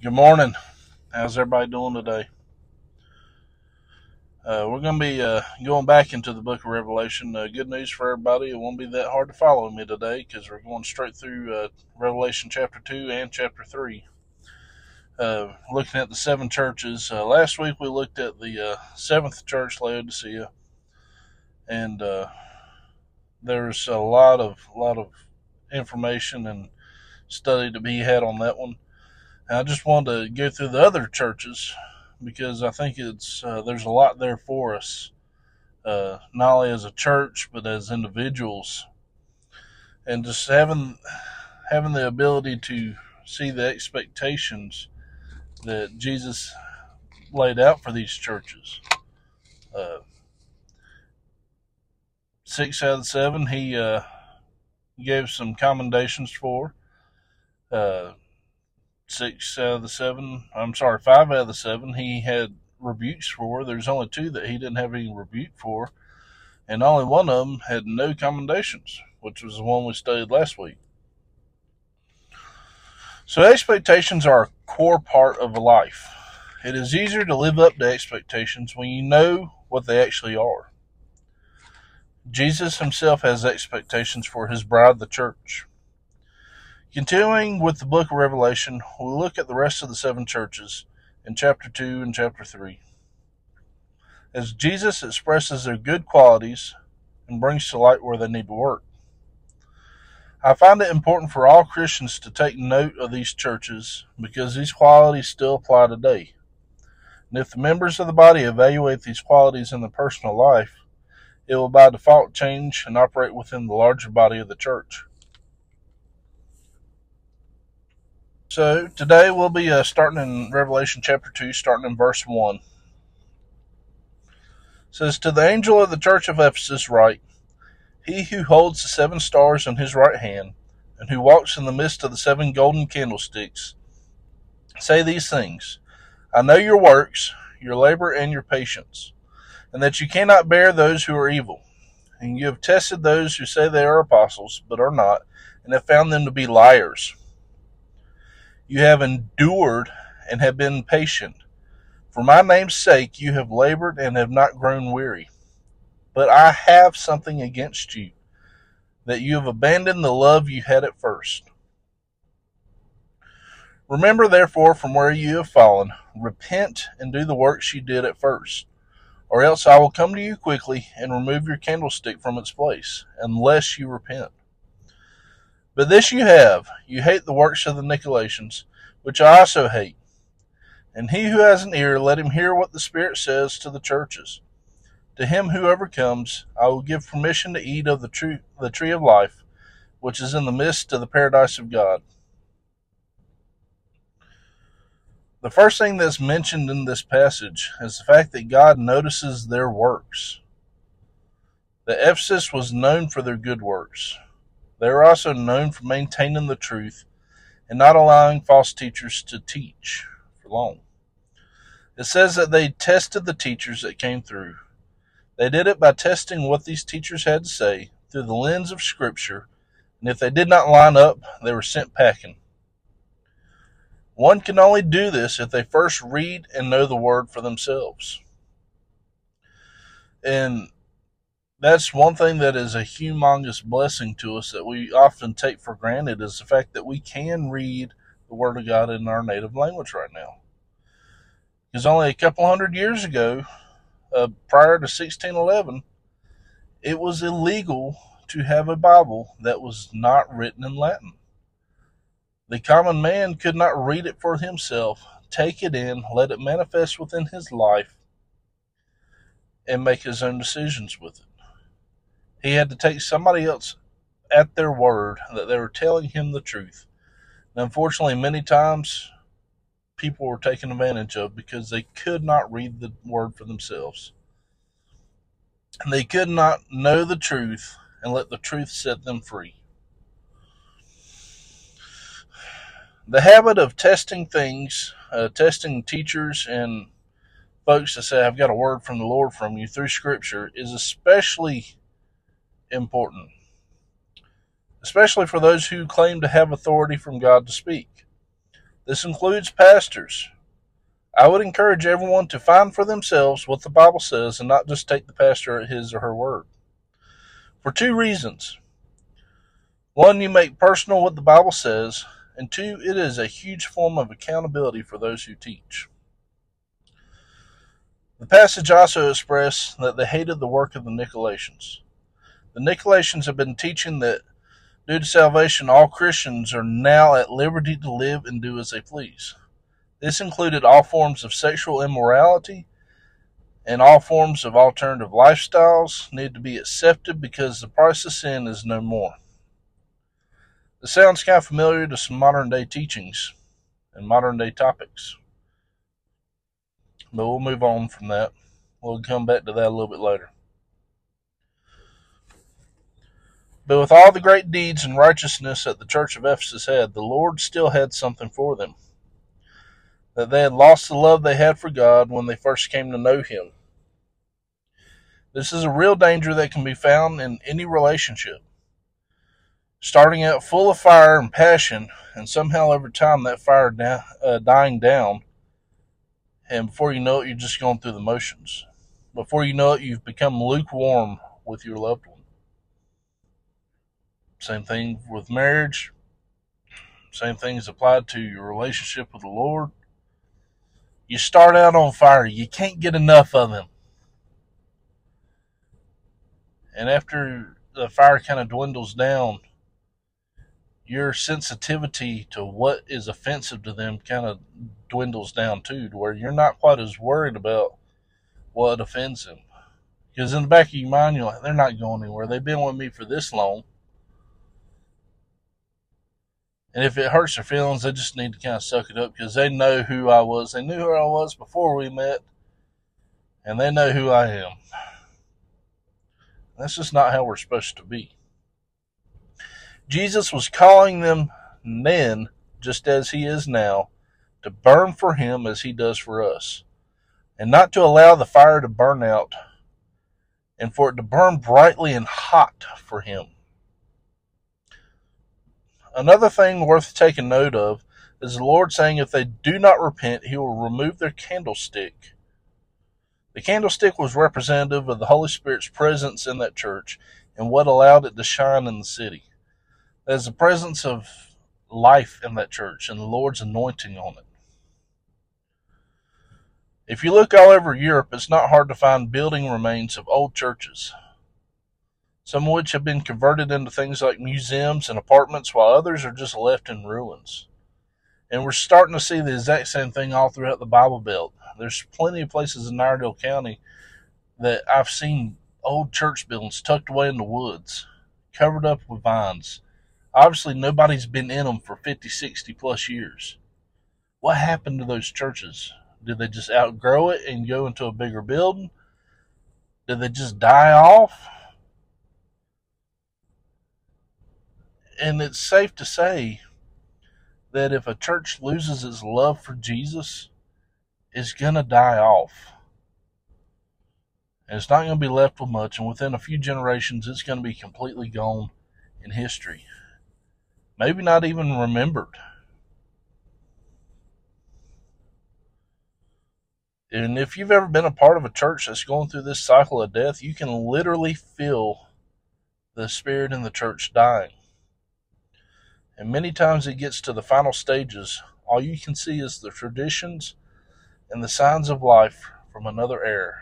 Good morning. How's everybody doing today? We're going to be going back into the Book of Revelation. Good news for everybody. It won't be that hard to follow me today because we're going straight through Revelation chapter 2 and chapter 3. Looking at the seven churches. Last week we looked at the seventh church, Laodicea. And there's a lot of information and study to be had on that one. I just wanted to go through the other churches because I think it's there's a lot there for us, not only as a church but as individuals, and just having the ability to see the expectations that Jesus laid out for these churches. 6 out of 7, he gave some commendations for. 5 out of the 7, he had rebukes for. There's only 2 that he didn't have any rebuke for, and only one of them had no commendations, which was the one we studied last week. So expectations are a core part of life. It is easier to live up to expectations when you know what they actually are. Jesus himself has expectations for his bride, the church. Continuing with the Book of Revelation, we'll look at the rest of the seven churches in chapter 2 and chapter 3. As Jesus expresses their good qualities and brings to light where they need to work. I find it important for all Christians to take note of these churches because these qualities still apply today. And if the members of the body evaluate these qualities in their personal life, it will by default change and operate within the larger body of the church. So today we'll be starting in Revelation chapter 2, starting in verse 1. It says, "To the angel of the church of Ephesus write, He who holds the 7 stars in his right hand, and who walks in the midst of the 7 golden candlesticks, say these things, I know your works, your labor, and your patience, and that you cannot bear those who are evil. And you have tested those who say they are apostles, but are not, and have found them to be liars. You have endured and have been patient. For my name's sake you have labored and have not grown weary. But I have something against you, that you have abandoned the love you had at first. Remember therefore from where you have fallen, repent and do the works you did at first, or else I will come to you quickly and remove your candlestick from its place, unless you repent. But this you have, you hate the works of the Nicolaitans, which I also hate. And he who has an ear, let him hear what the Spirit says to the churches. To him who overcomes, I will give permission to eat of the tree of life, which is in the midst of the paradise of God." The first thing that's mentioned in this passage is the fact that God notices their works. The Ephesus was known for their good works. They were also known for maintaining the truth and not allowing false teachers to teach for long. It says that they tested the teachers that came through. They did it by testing what these teachers had to say through the lens of Scripture, and if they did not line up, they were sent packing. One can only do this if they first read and know the Word for themselves. And that's one thing that is a humongous blessing to us that we often take for granted, is the fact that we can read the Word of God in our native language right now. Because only a couple hundred years ago, prior to 1611, it was illegal to have a Bible that was not written in Latin. The common man could not read it for himself, take it in, let it manifest within his life, and make his own decisions with it. He had to take somebody else at their word that they were telling him the truth. And unfortunately, many times people were taken advantage of because they could not read the word for themselves. And they could not know the truth and let the truth set them free. The habit of testing things, testing teachers and folks that say, I've got a word from the Lord from you through Scripture, is especially important, especially for those who claim to have authority from God to speak. This includes pastors. I would encourage everyone to find for themselves what the Bible says and not just take the pastor at his or her word. For two reasons. One, you make personal what the Bible says, and two, it is a huge form of accountability for those who teach. The passage also expressed that they hated the work of the Nicolaitans. The Nicolaitans have been teaching that due to salvation, all Christians are now at liberty to live and do as they please. This included all forms of sexual immorality, and all forms of alternative lifestyles need to be accepted because the price of sin is no more. This sounds kind of familiar to some modern-day teachings and modern-day topics. But we'll move on from that. We'll come back to that a little bit later. But with all the great deeds and righteousness that the church of Ephesus had, the Lord still had something for them. That they had lost the love they had for God when they first came to know Him. This is a real danger that can be found in any relationship. Starting out full of fire and passion, and somehow over time that fire dying down, and before you know it, you're just going through the motions. Before you know it, you've become lukewarm with your loved one. Same thing with marriage. Same things applied to your relationship with the Lord. You start out on fire. You can't get enough of Him. And after the fire kind of dwindles down, your sensitivity to what is offensive to them kind of dwindles down too, to where you're not quite as worried about what offends them. Because in the back of your mind, you're like, they're not going anywhere. They've been with me for this long. And if it hurts their feelings, they just need to kind of suck it up because they know who I was. They knew who I was before we met, and they know who I am. That's just not how we're supposed to be. Jesus was calling them then, just as He is now, to burn for Him as He does for us, and not to allow the fire to burn out, and for it to burn brightly and hot for Him. Another thing worth taking note of is the Lord saying if they do not repent, He will remove their candlestick. The candlestick was representative of the Holy Spirit's presence in that church and what allowed it to shine in the city. There's the presence of life in that church and the Lord's anointing on it. If you look all over Europe, it's not hard to find building remains of old churches, some of which have been converted into things like museums and apartments, while others are just left in ruins. And we're starting to see the exact same thing all throughout the Bible Belt. There's plenty of places in Iredell County that I've seen old church buildings tucked away in the woods, covered up with vines. Obviously, nobody's been in them for 50, 60 plus years. What happened to those churches? Did they just outgrow it and go into a bigger building? Did they just die off? And it's safe to say that if a church loses its love for Jesus, it's going to die off. And it's not going to be left with much. And within a few generations, it's going to be completely gone in history. Maybe not even remembered. And if you've ever been a part of a church that's going through this cycle of death, you can literally feel the spirit in the church dying. And many times it gets to the final stages, all you can see is the traditions and the signs of life from another era.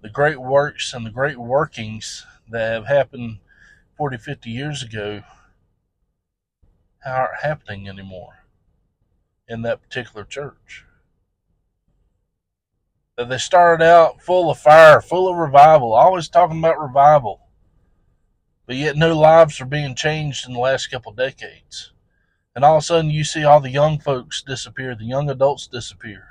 The great works and the great workings that have happened 40, 50 years ago aren't happening anymore in that particular church. That they started out full of fire, full of revival, always talking about revival, but yet no lives are being changed in the last couple decades. And all of a sudden you see all the young folks disappear, the young adults disappear,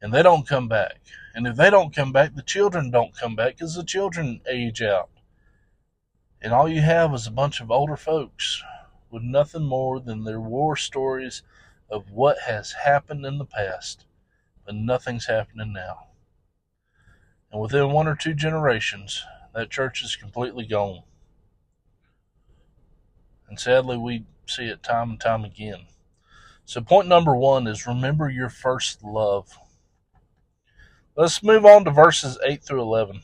and they don't come back. And if they don't come back, the children don't come back because the children age out. And all you have is a bunch of older folks with nothing more than their war stories of what has happened in the past, but nothing's happening now. And within one or two generations, that church is completely gone. And sadly, we see it time and time again. So point number one is remember your first love. Let's move on to verses 8 through 11.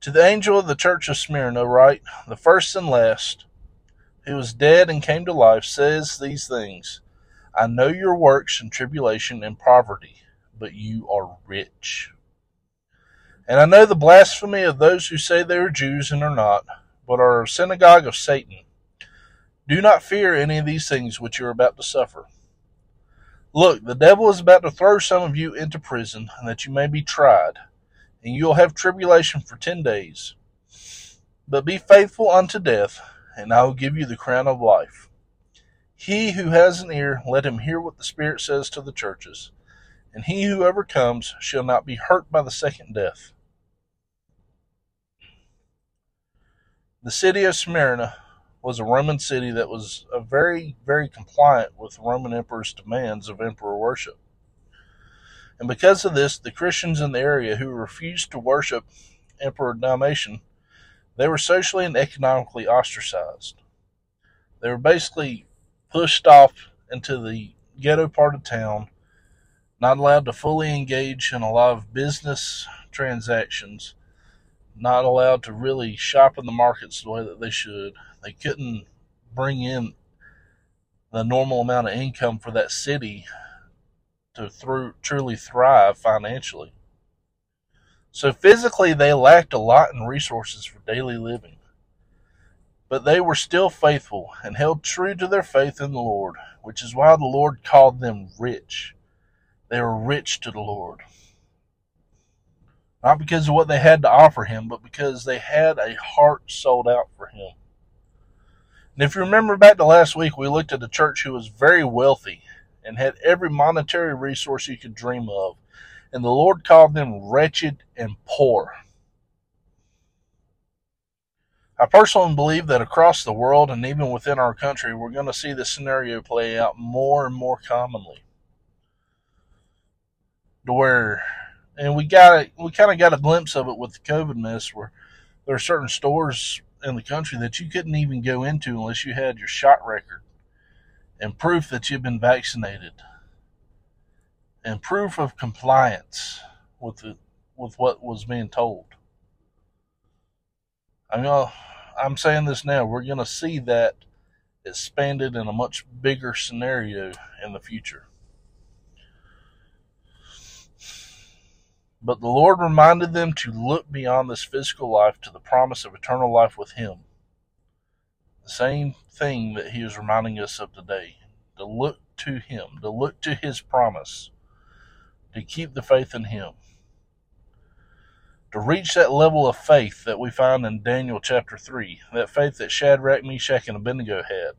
To the angel of the church of Smyrna write, the first and last, who was dead and came to life, says these things. I know your works and tribulation and poverty, but you are rich. And I know the blasphemy of those who say they are Jews and are not, but are a synagogue of Satan. Do not fear any of these things which you are about to suffer. Look, the devil is about to throw some of you into prison, that you may be tried. And you will have tribulation for 10 days. But be faithful unto death, and I will give you the crown of life. He who has an ear, let him hear what the Spirit says to the churches. And he who overcomes shall not be hurt by the second death. The city of Smyrna was a Roman city that was a very, very compliant with the Roman emperor's demands of emperor worship. And because of this, the Christians in the area who refused to worship Emperor Domitian, they were socially and economically ostracized. They were basically pushed off into the ghetto part of town, not allowed to fully engage in a lot of business transactions, not allowed to really shop in the markets the way that they should. They couldn't bring in the normal amount of income for that city to truly thrive financially. So physically, they lacked a lot in resources for daily living. But they were still faithful and held true to their faith in the Lord, which is why the Lord called them rich. They were rich to the Lord. Not because of what they had to offer him, but because they had a heart sold out for him. And if you remember back to last week, we looked at a church who was very wealthy and had every monetary resource you could dream of. And the Lord called them wretched and poor. I personally believe that across the world and even within our country, we're going to see this scenario play out more and more commonly. To where, and we kind of got a glimpse of it with the COVID mess, where there are certain stores in the country that you couldn't even go into unless you had your shot record and proof that you've been vaccinated, and proof of compliance with what was being told. I'm saying this now, we're going to see that expanded in a much bigger scenario in the future. But the Lord reminded them to look beyond this physical life to the promise of eternal life with him. The same thing that he is reminding us of today, to look to him, to look to his promise, to keep the faith in him, to reach that level of faith that we find in Daniel chapter 3, that faith that Shadrach, Meshach, and Abednego had.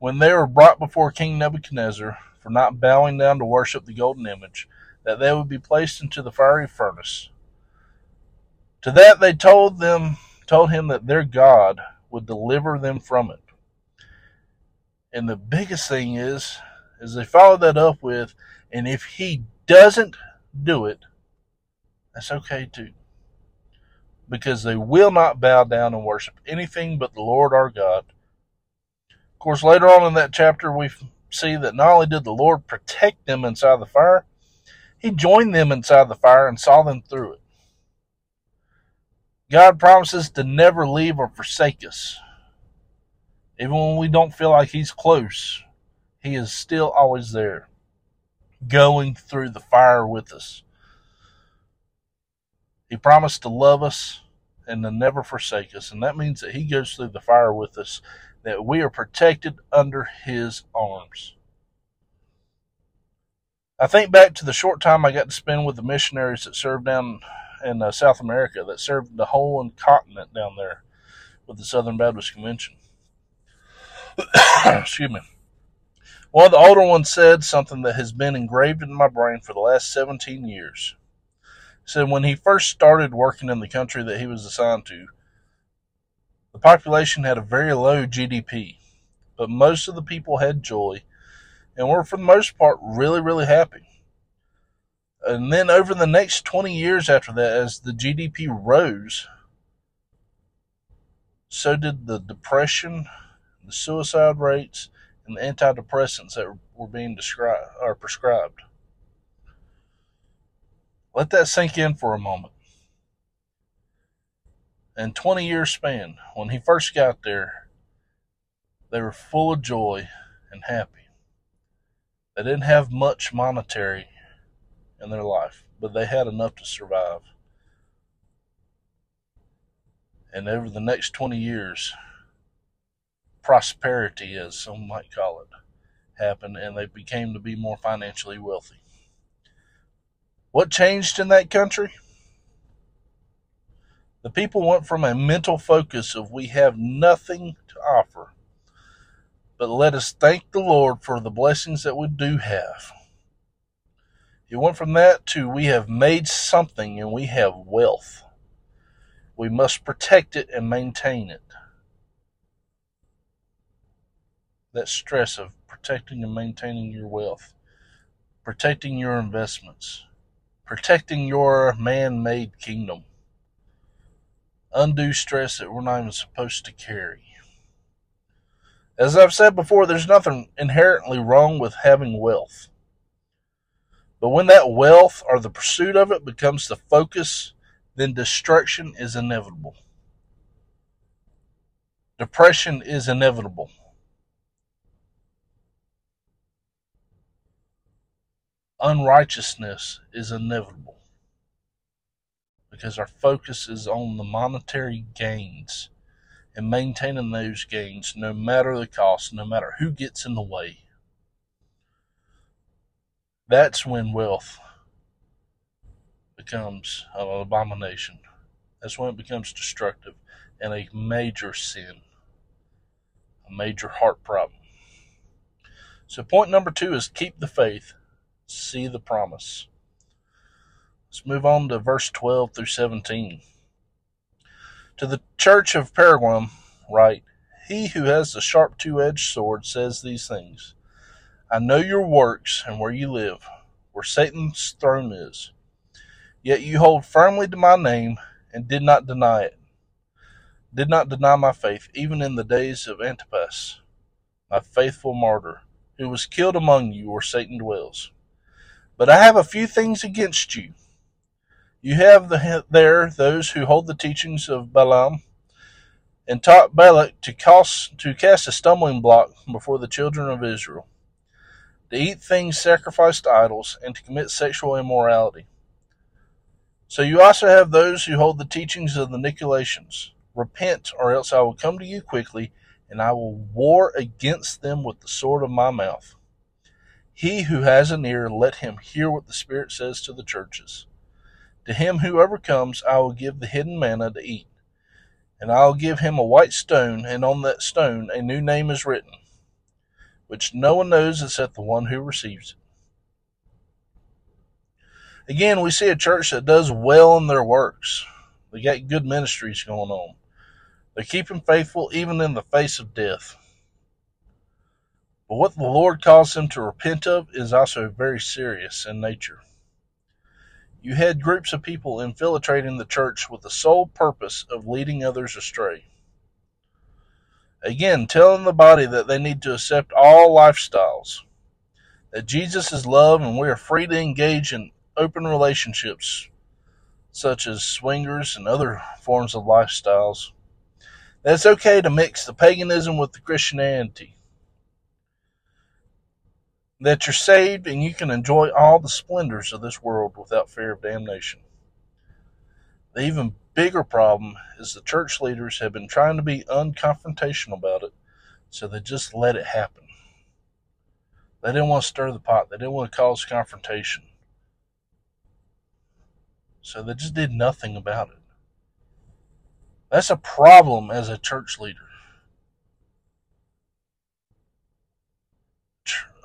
When they were brought before King Nebuchadnezzar for not bowing down to worship the golden image, that they would be placed into the fiery furnace. To that they told him that their God would deliver them from it. And the biggest thing is they followed that up with, and if he doesn't do it, that's okay too. Because they will not bow down and worship anything but the Lord our God. Of course, later on in that chapter, we see that not only did the Lord protect them inside the fire, he joined them inside the fire and saw them through it. God promises to never leave or forsake us. Even when we don't feel like he's close, he is still always there, going through the fire with us. He promised to love us and to never forsake us, and that means that he goes through the fire with us, that we are protected under his arms. I think back to the short time I got to spend with the missionaries that served down in South America, that served the whole continent down there with the Southern Baptist Convention. Excuse me. One of the older ones said something that has been engraved in my brain for the last 17 years. He said when he first started working in the country that he was assigned to, the population had a very low GDP, but most of the people had joy and were, for the most part, really, really happy. And then over the next 20 years after that, as the GDP rose, so did the depression, the suicide rates, and the antidepressants that were being prescribed. Let that sink in for a moment. In 20 years span, when he first got there, they were full of joy and happy. They didn't have much monetary in their life, but they had enough to survive. And over the next 20 years, prosperity, as some might call it, happened, and they became to be more financially wealthy. What changed in that country? The people went from a mental focus of we have nothing to offer, but let us thank the Lord for the blessings that we do have. It went from that to we have made something and we have wealth. We must protect it and maintain it. That stress of protecting and maintaining your wealth, protecting your investments, protecting your man-made kingdom. Undue stress that we're not even supposed to carry. As I've said before, there's nothing inherently wrong with having wealth. But when that wealth or the pursuit of it becomes the focus, then destruction is inevitable. Depression is inevitable. Unrighteousness is inevitable because our focus is on the monetary gains and maintaining those gains no matter the cost, no matter who gets in the way. That's when wealth becomes an abomination. That's when it becomes destructive and a major sin, a major heart problem. So point number 2 is keep the faith, see the promise. Let's move on to verse 12 through 17. To the church of Pergamum write, he who has the sharp two-edged sword says these things. I know your works and where you live, where Satan's throne is. Yet you hold firmly to my name and did not deny it. Did not deny my faith, even in the days of Antipas, my faithful martyr, who was killed among you where Satan dwells. But I have a few things against you. You have there those who hold the teachings of Balaam and taught Balak to cast a stumbling block before the children of Israel, to eat things sacrificed to idols, and to commit sexual immorality. So you also have those who hold the teachings of the Nicolaitans. Repent, or else I will come to you quickly, and I will war against them with the sword of my mouth. He who has an ear, let him hear what the Spirit says to the churches. To him who overcomes, I will give the hidden manna to eat, and I will give him a white stone, and on that stone a new name is written, which no one knows except the one who receives it. Again, we see a church that does well in their works. They got good ministries going on. They're keeping faithful even in the face of death. But what the Lord calls them to repent of is also very serious in nature. You had groups of people infiltrating the church with the sole purpose of leading others astray. Again, telling the body that they need to accept all lifestyles, that Jesus is love and we are free to engage in open relationships, such as swingers and other forms of lifestyles. That it's okay to mix the paganism with the Christianity. That you're saved and you can enjoy all the splendors of this world without fear of damnation. The even bigger problem is the church leaders have been trying to be unconfrontational about it, so they just let it happen. They didn't want to stir the pot. They didn't want to cause confrontation. So they just did nothing about it. That's a problem as a church leader.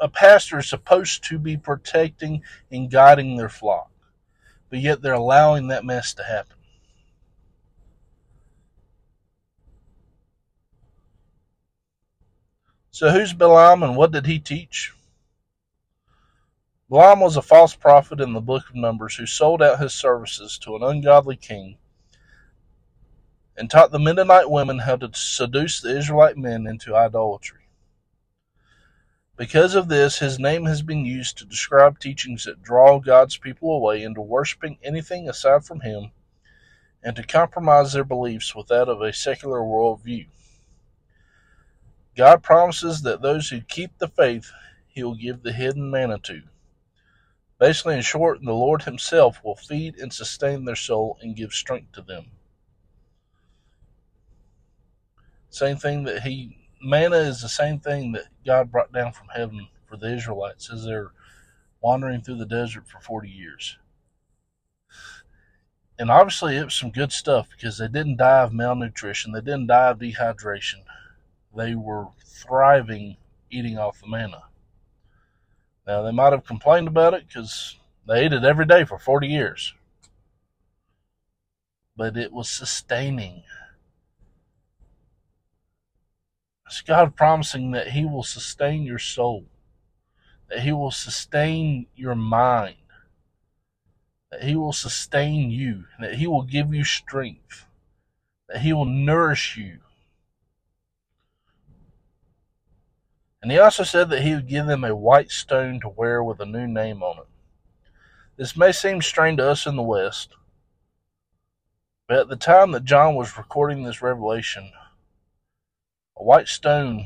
A pastor is supposed to be protecting and guiding their flock, but yet they're allowing that mess to happen. So who's Balaam and what did he teach? Balaam was a false prophet in the book of Numbers who sold out his services to an ungodly king and taught the Mennonite women how to seduce the Israelite men into idolatry. Because of this, his name has been used to describe teachings that draw God's people away into worshiping anything aside from him and to compromise their beliefs with that of a secular worldview. God promises that those who keep the faith, he will give the hidden manna to. Basically, in short, the Lord himself will feed and sustain their soul and give strength to them. Same thing that manna is the same thing that God brought down from heaven for the Israelites as they're wandering through the desert for 40 years. And obviously it was some good stuff because they didn't die of malnutrition. They didn't die of dehydration. They were thriving eating off the manna. Now, they might have complained about it because they ate it every day for 40 years. But it was sustaining. It's God promising that he will sustain your soul, that he will sustain your mind, that he will sustain you, that he will give you strength, that he will nourish you. And he also said that he would give them a white stone to wear with a new name on it. This may seem strange to us in the West, but at the time that John was recording this revelation, a white stone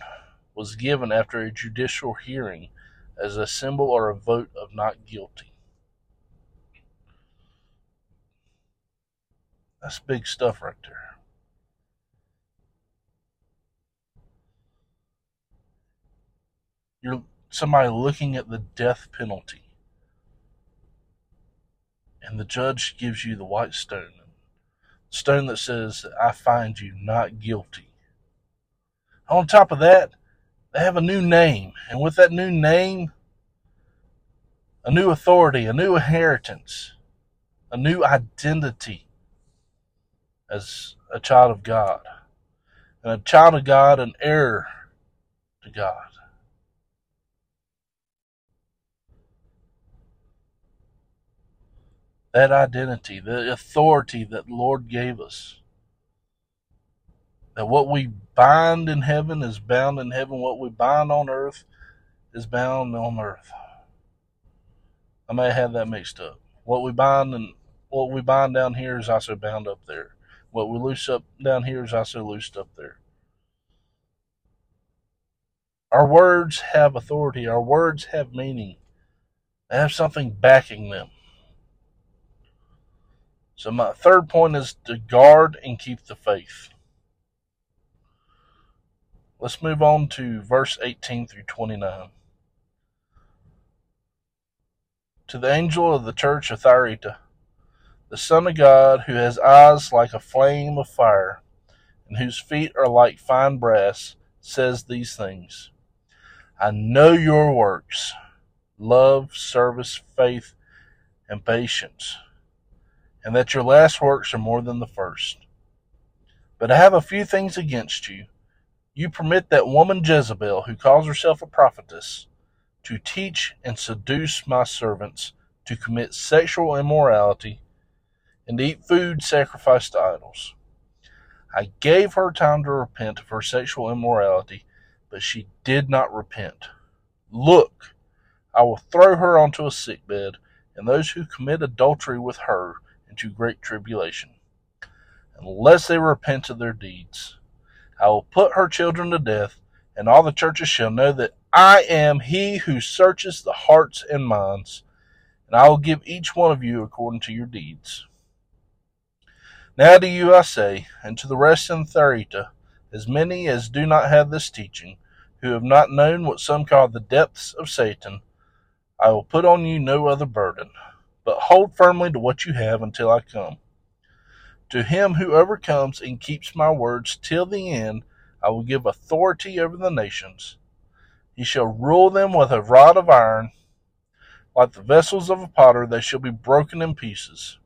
was given after a judicial hearing as a symbol or a vote of not guilty. That's big stuff right there. You're somebody looking at the death penalty, and the judge gives you the white stone, the stone that says, I find you not guilty. On top of that, they have a new name, and with that new name, a new authority, a new inheritance, a new identity as a child of God, and a child of God, an heir to God. That identity, the authority that the Lord gave us. That what we bind in heaven is bound in heaven. What we bind on earth is bound on earth. I may have that mixed up. What we bind and what we bind down here is also bound up there. What we loose up down here is also loosed up there. Our words have authority. Our words have meaning. They have something backing them. So my third point is to guard and keep the faith. Let's move on to verse 18 through 29. To the angel of the church of Thyatira, the Son of God, who has eyes like a flame of fire, and whose feet are like fine brass, says these things. I know your works, love, service, faith, and patience, and that your last works are more than the first. But I have a few things against you. You permit that woman Jezebel, who calls herself a prophetess, to teach and seduce my servants to commit sexual immorality and to eat food sacrificed to idols. I gave her time to repent of her sexual immorality, but she did not repent. Look, I will throw her onto a sickbed, and those who commit adultery with her into great tribulation, unless they repent of their deeds. I will put her children to death, and all the churches shall know that I am he who searches the hearts and minds, and I will give each one of you according to your deeds. Now to you I say, and to the rest in Thyatira, as many as do not have this teaching, who have not known what some call the depths of Satan, I will put on you no other burden, but hold firmly to what you have until I come. To him who overcomes and keeps my words till the end, I will give authority over the nations. He shall rule them with a rod of iron. Like the vessels of a potter, they shall be broken in pieces.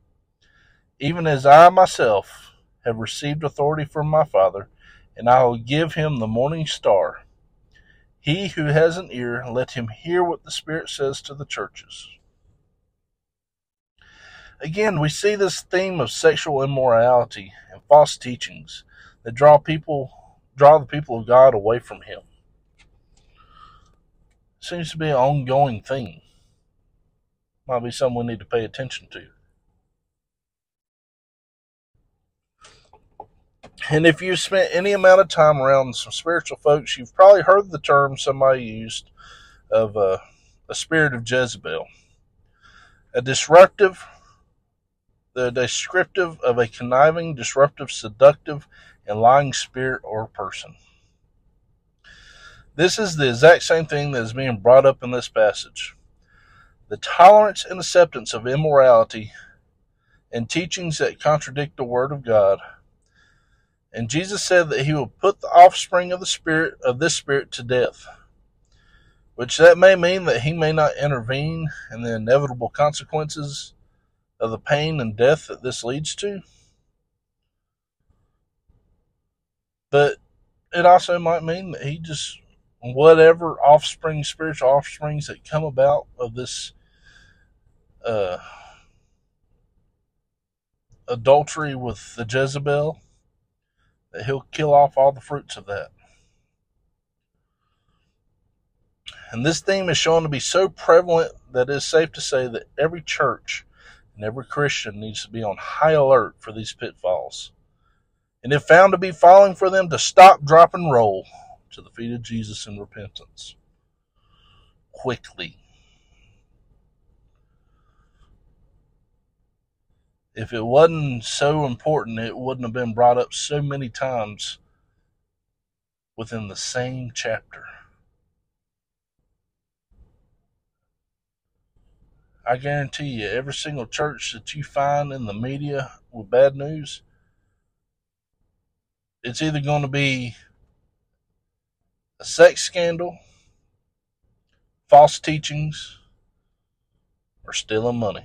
Even as I myself have received authority from my Father, and I will give him the morning star. He who has an ear, let him hear what the Spirit says to the churches. Again, we see this theme of sexual immorality and false teachings that draw the people of God away from him. seems to be an ongoing thing. Might be something we need to pay attention to. And if you've spent any amount of time around some spiritual folks, you've probably heard the term somebody used of a spirit of Jezebel. The descriptive of a conniving, disruptive, seductive, and lying spirit or person. This is the exact same thing that is being brought up in this passage. The tolerance and acceptance of immorality and teachings that contradict the Word of God. And Jesus said that he will put the offspring of the spirit of this spirit to death, which that may mean that he may not intervene in the inevitable consequences of the pain and death that this leads to. But it also might mean that he just, whatever offspring, spiritual offsprings that come about of this adultery with the Jezebel, that he'll kill off all the fruits of that. And this theme is shown to be so prevalent that it is safe to say that every church and every Christian needs to be on high alert for these pitfalls. And if found to be falling for them, to stop, drop, and roll to the feet of Jesus in repentance. Quickly. If it wasn't so important, it wouldn't have been brought up so many times within the same chapter. I guarantee you, every single church that you find in the media with bad news, it's either going to be a sex scandal, false teachings, or stealing money.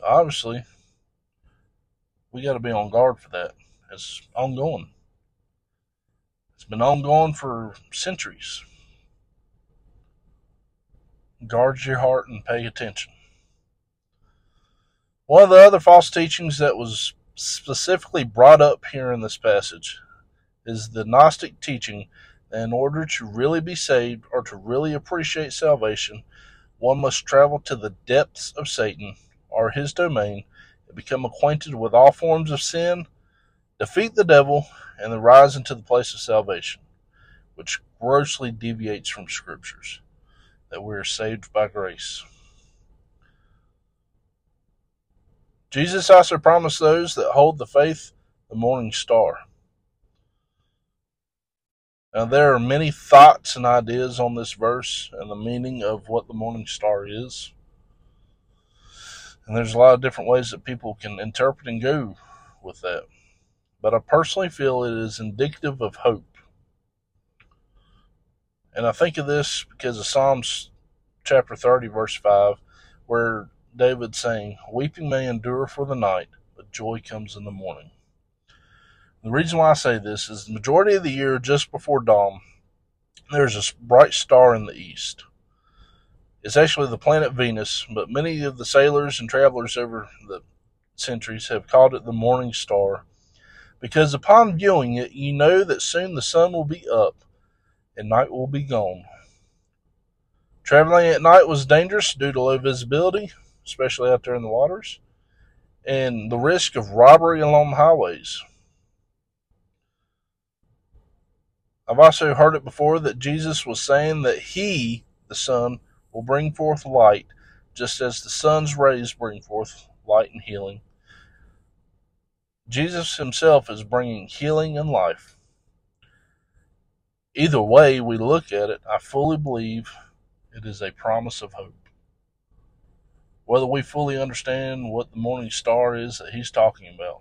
Obviously, we got to be on guard for that. It's ongoing. It's been ongoing for centuries. Guard your heart and pay attention. One of the other false teachings that was specifically brought up here in this passage is the Gnostic teaching that in order to really be saved or to really appreciate salvation, one must travel to the depths of Satan or his domain, and become acquainted with all forms of sin, defeat the devil, and then rise into the place of salvation, which grossly deviates from scriptures, that we are saved by grace. Jesus also promised those that hold the faith the morning star. Now there are many thoughts and ideas on this verse and the meaning of what the morning star is. And there's a lot of different ways that people can interpret and go with that. But I personally feel it is indicative of hope. And I think of this because of Psalms chapter 30, verse 5, where David's saying, "Weeping may endure for the night, but joy comes in the morning." The reason why I say this is the majority of the year, just before dawn, there's a bright star in the east. It's actually the planet Venus, but many of the sailors and travelers over the centuries have called it the morning star, because upon viewing it, you know that soon the sun will be up and night will be gone. Traveling at night was dangerous due to low visibility, especially out there in the waters, and the risk of robbery along the highways. I've also heard it before that Jesus was saying that he, the sun, will bring forth light, just as the sun's rays bring forth light and healing. Jesus himself is bringing healing and life. Either way we look at it, I fully believe it is a promise of hope. Whether we fully understand what the morning star is that he's talking about,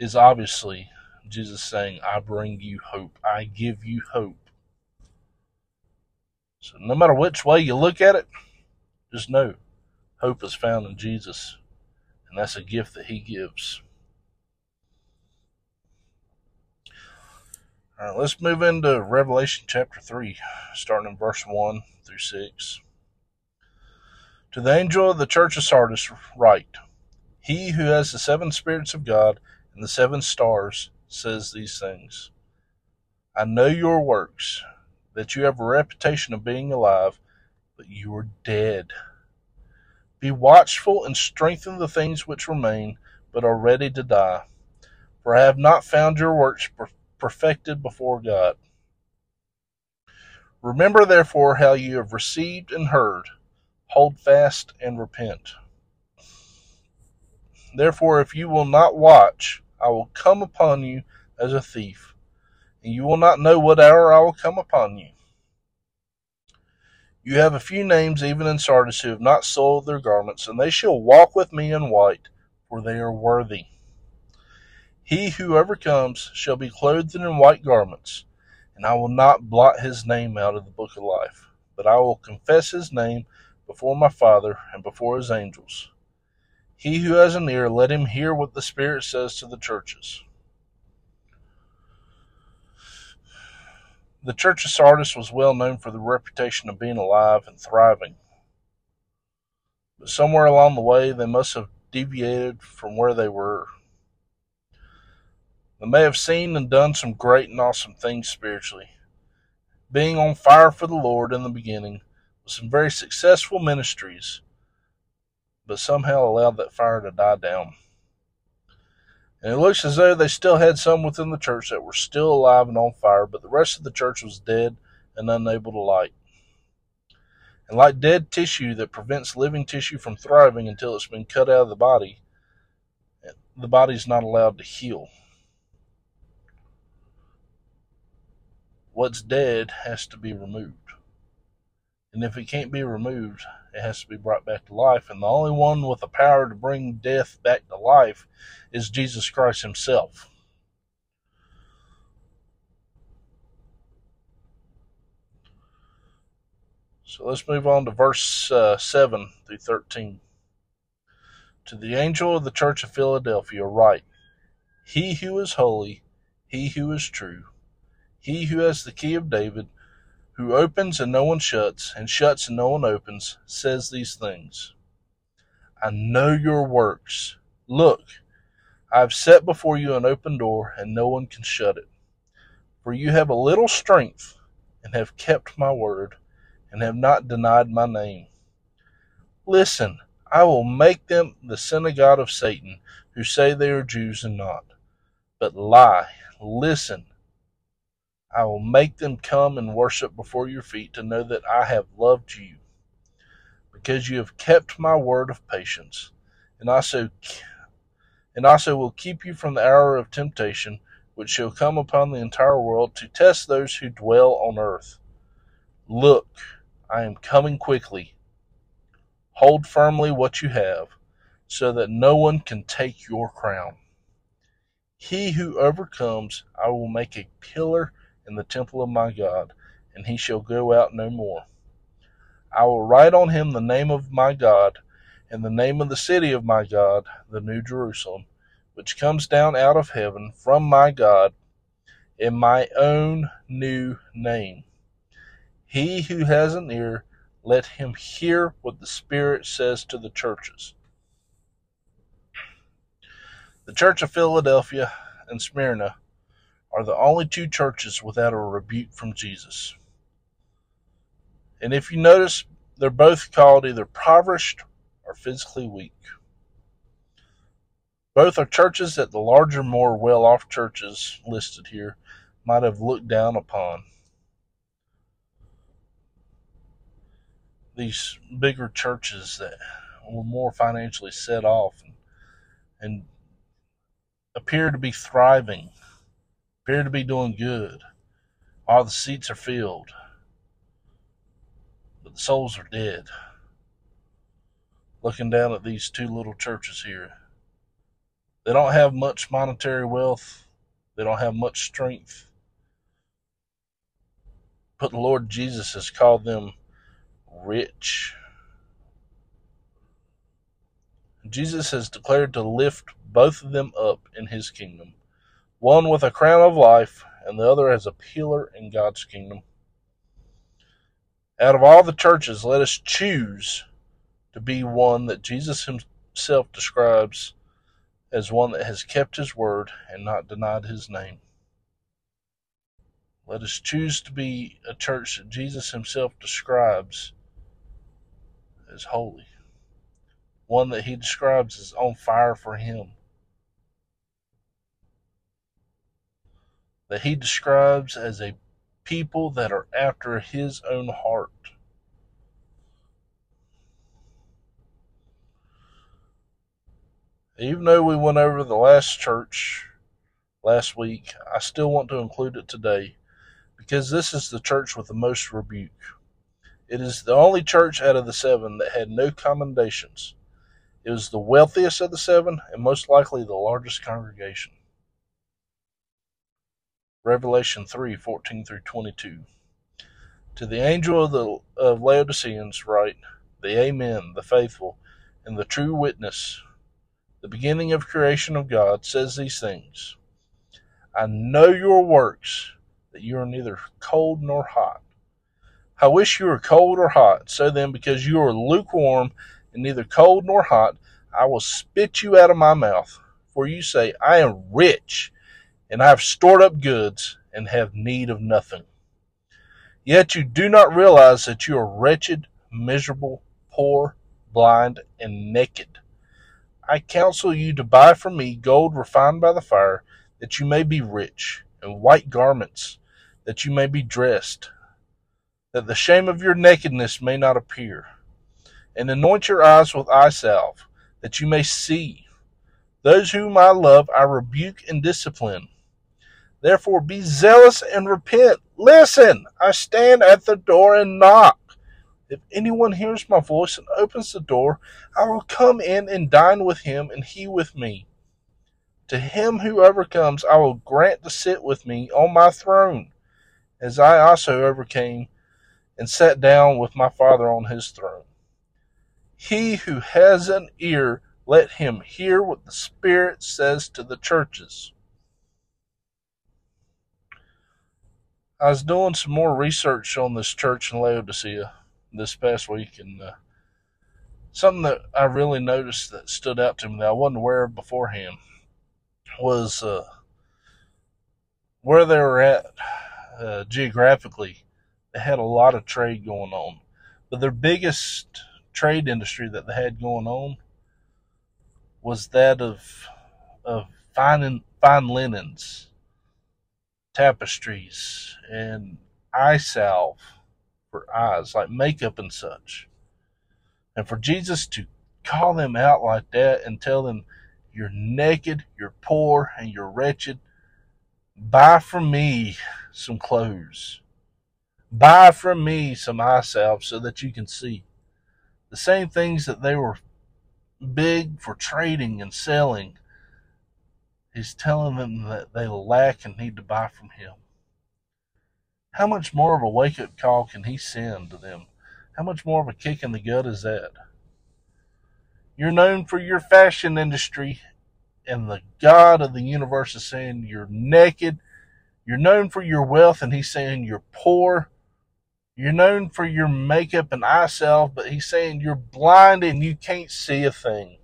is obviously Jesus saying, "I bring you hope. I give you hope." So no matter which way you look at it, just know hope is found in Jesus, and that's a gift that he gives. All right, let's move into Revelation chapter 3, starting in verse 1 through 6. "To the angel of the church of Sardis write, he who has the seven spirits of God and the seven stars says these things. I know your works, that you have a reputation of being alive, but you are dead. Be watchful and strengthen the things which remain, but are ready to die. For I have not found your works perfected before God. Remember therefore how you have received and heard. Hold fast and repent. Therefore, if you will not watch, I will come upon you as a thief, and you will not know what hour I will come upon you. You have a few names even in Sardis who have not soiled their garments, and they shall walk with me in white, for they are worthy. He who overcomes shall be clothed in white garments, and I will not blot his name out of the book of life, but I will confess his name before my Father and before his angels. He who has an ear, let him hear what the Spirit says to the churches. The church of Sardis was well known for the reputation of being alive and thriving. But somewhere along the way, they must have deviated from where they were. They may have seen and done some great and awesome things spiritually. Being on fire for the Lord in the beginning with some very successful ministries, but somehow allowed that fire to die down. And it looks as though they still had some within the church that were still alive and on fire, but the rest of the church was dead and unable to light. And like dead tissue that prevents living tissue from thriving until it's been cut out of the body's not allowed to heal. What's dead has to be removed. And if it can't be removed, it has to be brought back to life. And the only one with the power to bring death back to life is Jesus Christ himself. So let's move on to verse 7 through 13. To the angel of the church of Philadelphia write, He who is holy, he who is true, he who has the key of David, who opens and no one shuts, and shuts and no one opens, says these things. I know your works. Look, I have set before you an open door, and no one can shut it. For you have a little strength, and have kept my word, and have not denied my name. Listen, I will make them the synagogue of Satan, who say they are Jews and not, but lie. Listen, I will make them come and worship before your feet to know that I have loved you, because you have kept my word of patience, and also will keep you from the hour of temptation, which shall come upon the entire world to test those who dwell on earth. Look, I am coming quickly. Hold firmly what you have, so that no one can take your crown. He who overcomes, I will make a pillar in the temple of my God, and he shall go out no more. I will write on him the name of my God, and the name of the city of my God, the New Jerusalem, which comes down out of heaven from my God, in my own new name. He who has an ear, let him hear what the Spirit says to the churches. The church of Philadelphia and Smyrna are the only two churches without a rebuke from Jesus. And if you notice, they're both called either impoverished or physically weak. Both are churches that the larger, more well-off churches listed here might have looked down upon. These bigger churches that were more financially set off and appear to be thriving, appear to be doing good. All the seats are filled, but the souls are dead. Looking down at these two little churches here, they don't have much monetary wealth. They don't have much strength. But the Lord Jesus has called them rich. Jesus has declared to lift both of them up in his kingdom. One with a crown of life, and the other as a pillar in God's kingdom. Out of all the churches, let us choose to be one that Jesus himself describes as one that has kept his word and not denied his name. Let us choose to be a church that Jesus himself describes as holy, one that he describes as on fire for him, that he describes as a people that are after his own heart. Even though we went over the last church last week, I still want to include it today because this is the church with the most rebuke. It is the only church out of the seven that had no commendations. It was the wealthiest of the seven and most likely the largest congregation. Revelation 3:14 through 22. To the angel of Laodiceans write, the Amen, the faithful, and the true witness, the beginning of creation of God, says these things. I know your works, that you are neither cold nor hot. I wish you were cold or hot. So then, because you are lukewarm and neither cold nor hot, I will spit you out of my mouth. For you say, I am rich, and I have stored up goods, and have need of nothing. Yet you do not realize that you are wretched, miserable, poor, blind, and naked. I counsel you to buy from me gold refined by the fire, that you may be rich, and white garments, that you may be dressed, that the shame of your nakedness may not appear. And anoint your eyes with eye salve, that you may see. Those whom I love I rebuke and discipline. Therefore be zealous and repent. Listen, I stand at the door and knock. If anyone hears my voice and opens the door, I will come in and dine with him and he with me. To him who overcomes, I will grant to sit with me on my throne, as I also overcame and sat down with my Father on his throne. He who has an ear, let him hear what the Spirit says to the churches. I was doing some more research on this church in Laodicea this past week, and something that I really noticed that stood out to me that I wasn't aware of beforehand was where they were at geographically. They had a lot of trade going on, but their biggest trade industry that they had going on was that of fine linens, tapestries, and eye salve for eyes, like makeup and such. And for Jesus to call them out like that and tell them, you're naked, you're poor, and you're wretched, buy from me some clothes. Buy from me some eye salve so that you can see. The same things that they were big for trading and selling, he's telling them that they lack and need to buy from him. How much more of a wake-up call can he send to them? How much more of a kick in the gut is that? You're known for your fashion industry, and the God of the universe is saying you're naked. You're known for your wealth, and he's saying you're poor. You're known for your makeup and eye salve, but he's saying you're blind and you can't see a thing.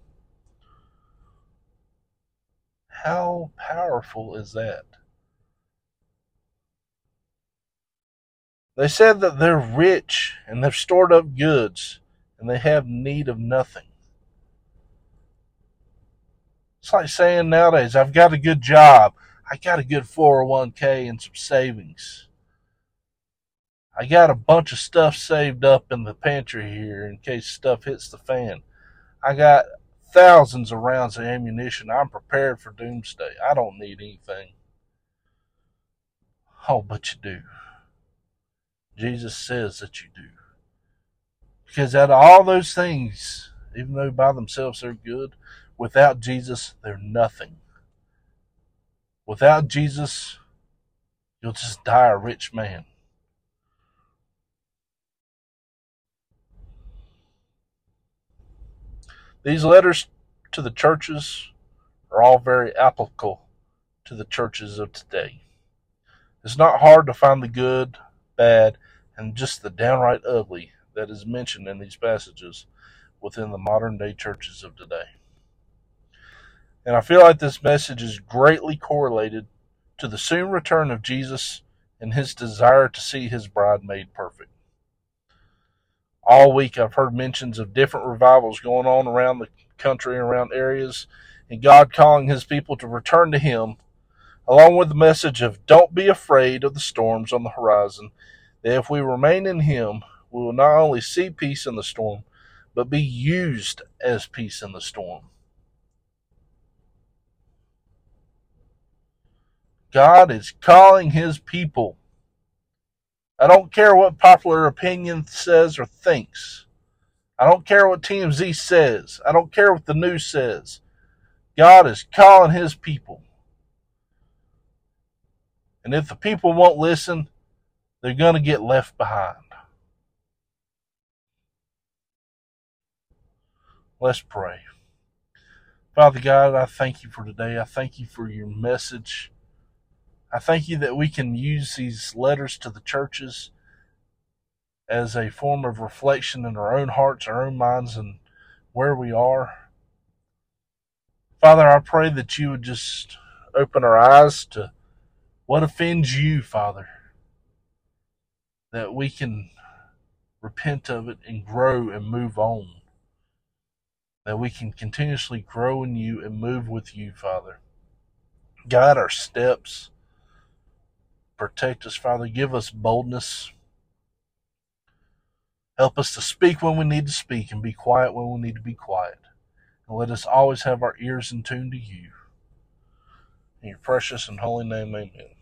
How powerful is that? They said that they're rich and they've stored up goods and they have need of nothing. It's like saying nowadays, I've got a good job. I got a good 401k and some savings. I got a bunch of stuff saved up in the pantry here in case stuff hits the fan. I got thousands of rounds of ammunition. I'm prepared for doomsday. I don't need anything. Oh, but you do. Jesus says that you do. Because out of all those things, even though by themselves they're good, without Jesus, they're nothing. Without Jesus, you'll just die a rich man. These letters to the churches are all very applicable to the churches of today. It's not hard to find the good, bad, and just the downright ugly that is mentioned in these passages within the modern day churches of today. And I feel like this message is greatly correlated to the soon return of Jesus in his desire to see his bride made perfect. All week I've heard mentions of different revivals going on around the country, around areas, and God calling his people to return to him, along with the message of don't be afraid of the storms on the horizon, that if we remain in him, we will not only see peace in the storm, but be used as peace in the storm. God is calling his people. I don't care what popular opinion says or thinks. I don't care what TMZ says. I don't care what the news says. God is calling his people. And if the people won't listen, they're going to get left behind. Let's pray. Father God, I thank you for today. I thank you for your message. I thank you that we can use these letters to the churches as a form of reflection in our own hearts, our own minds, and where we are. Father, I pray that you would just open our eyes to what offends you, Father, that we can repent of it and grow and move on, that we can continuously grow in you and move with you, Father. Guide our steps. Protect us, Father. Give us boldness. Help us to speak when we need to speak and be quiet when we need to be quiet. And let us always have our ears in tune to you. In your precious and holy name, amen.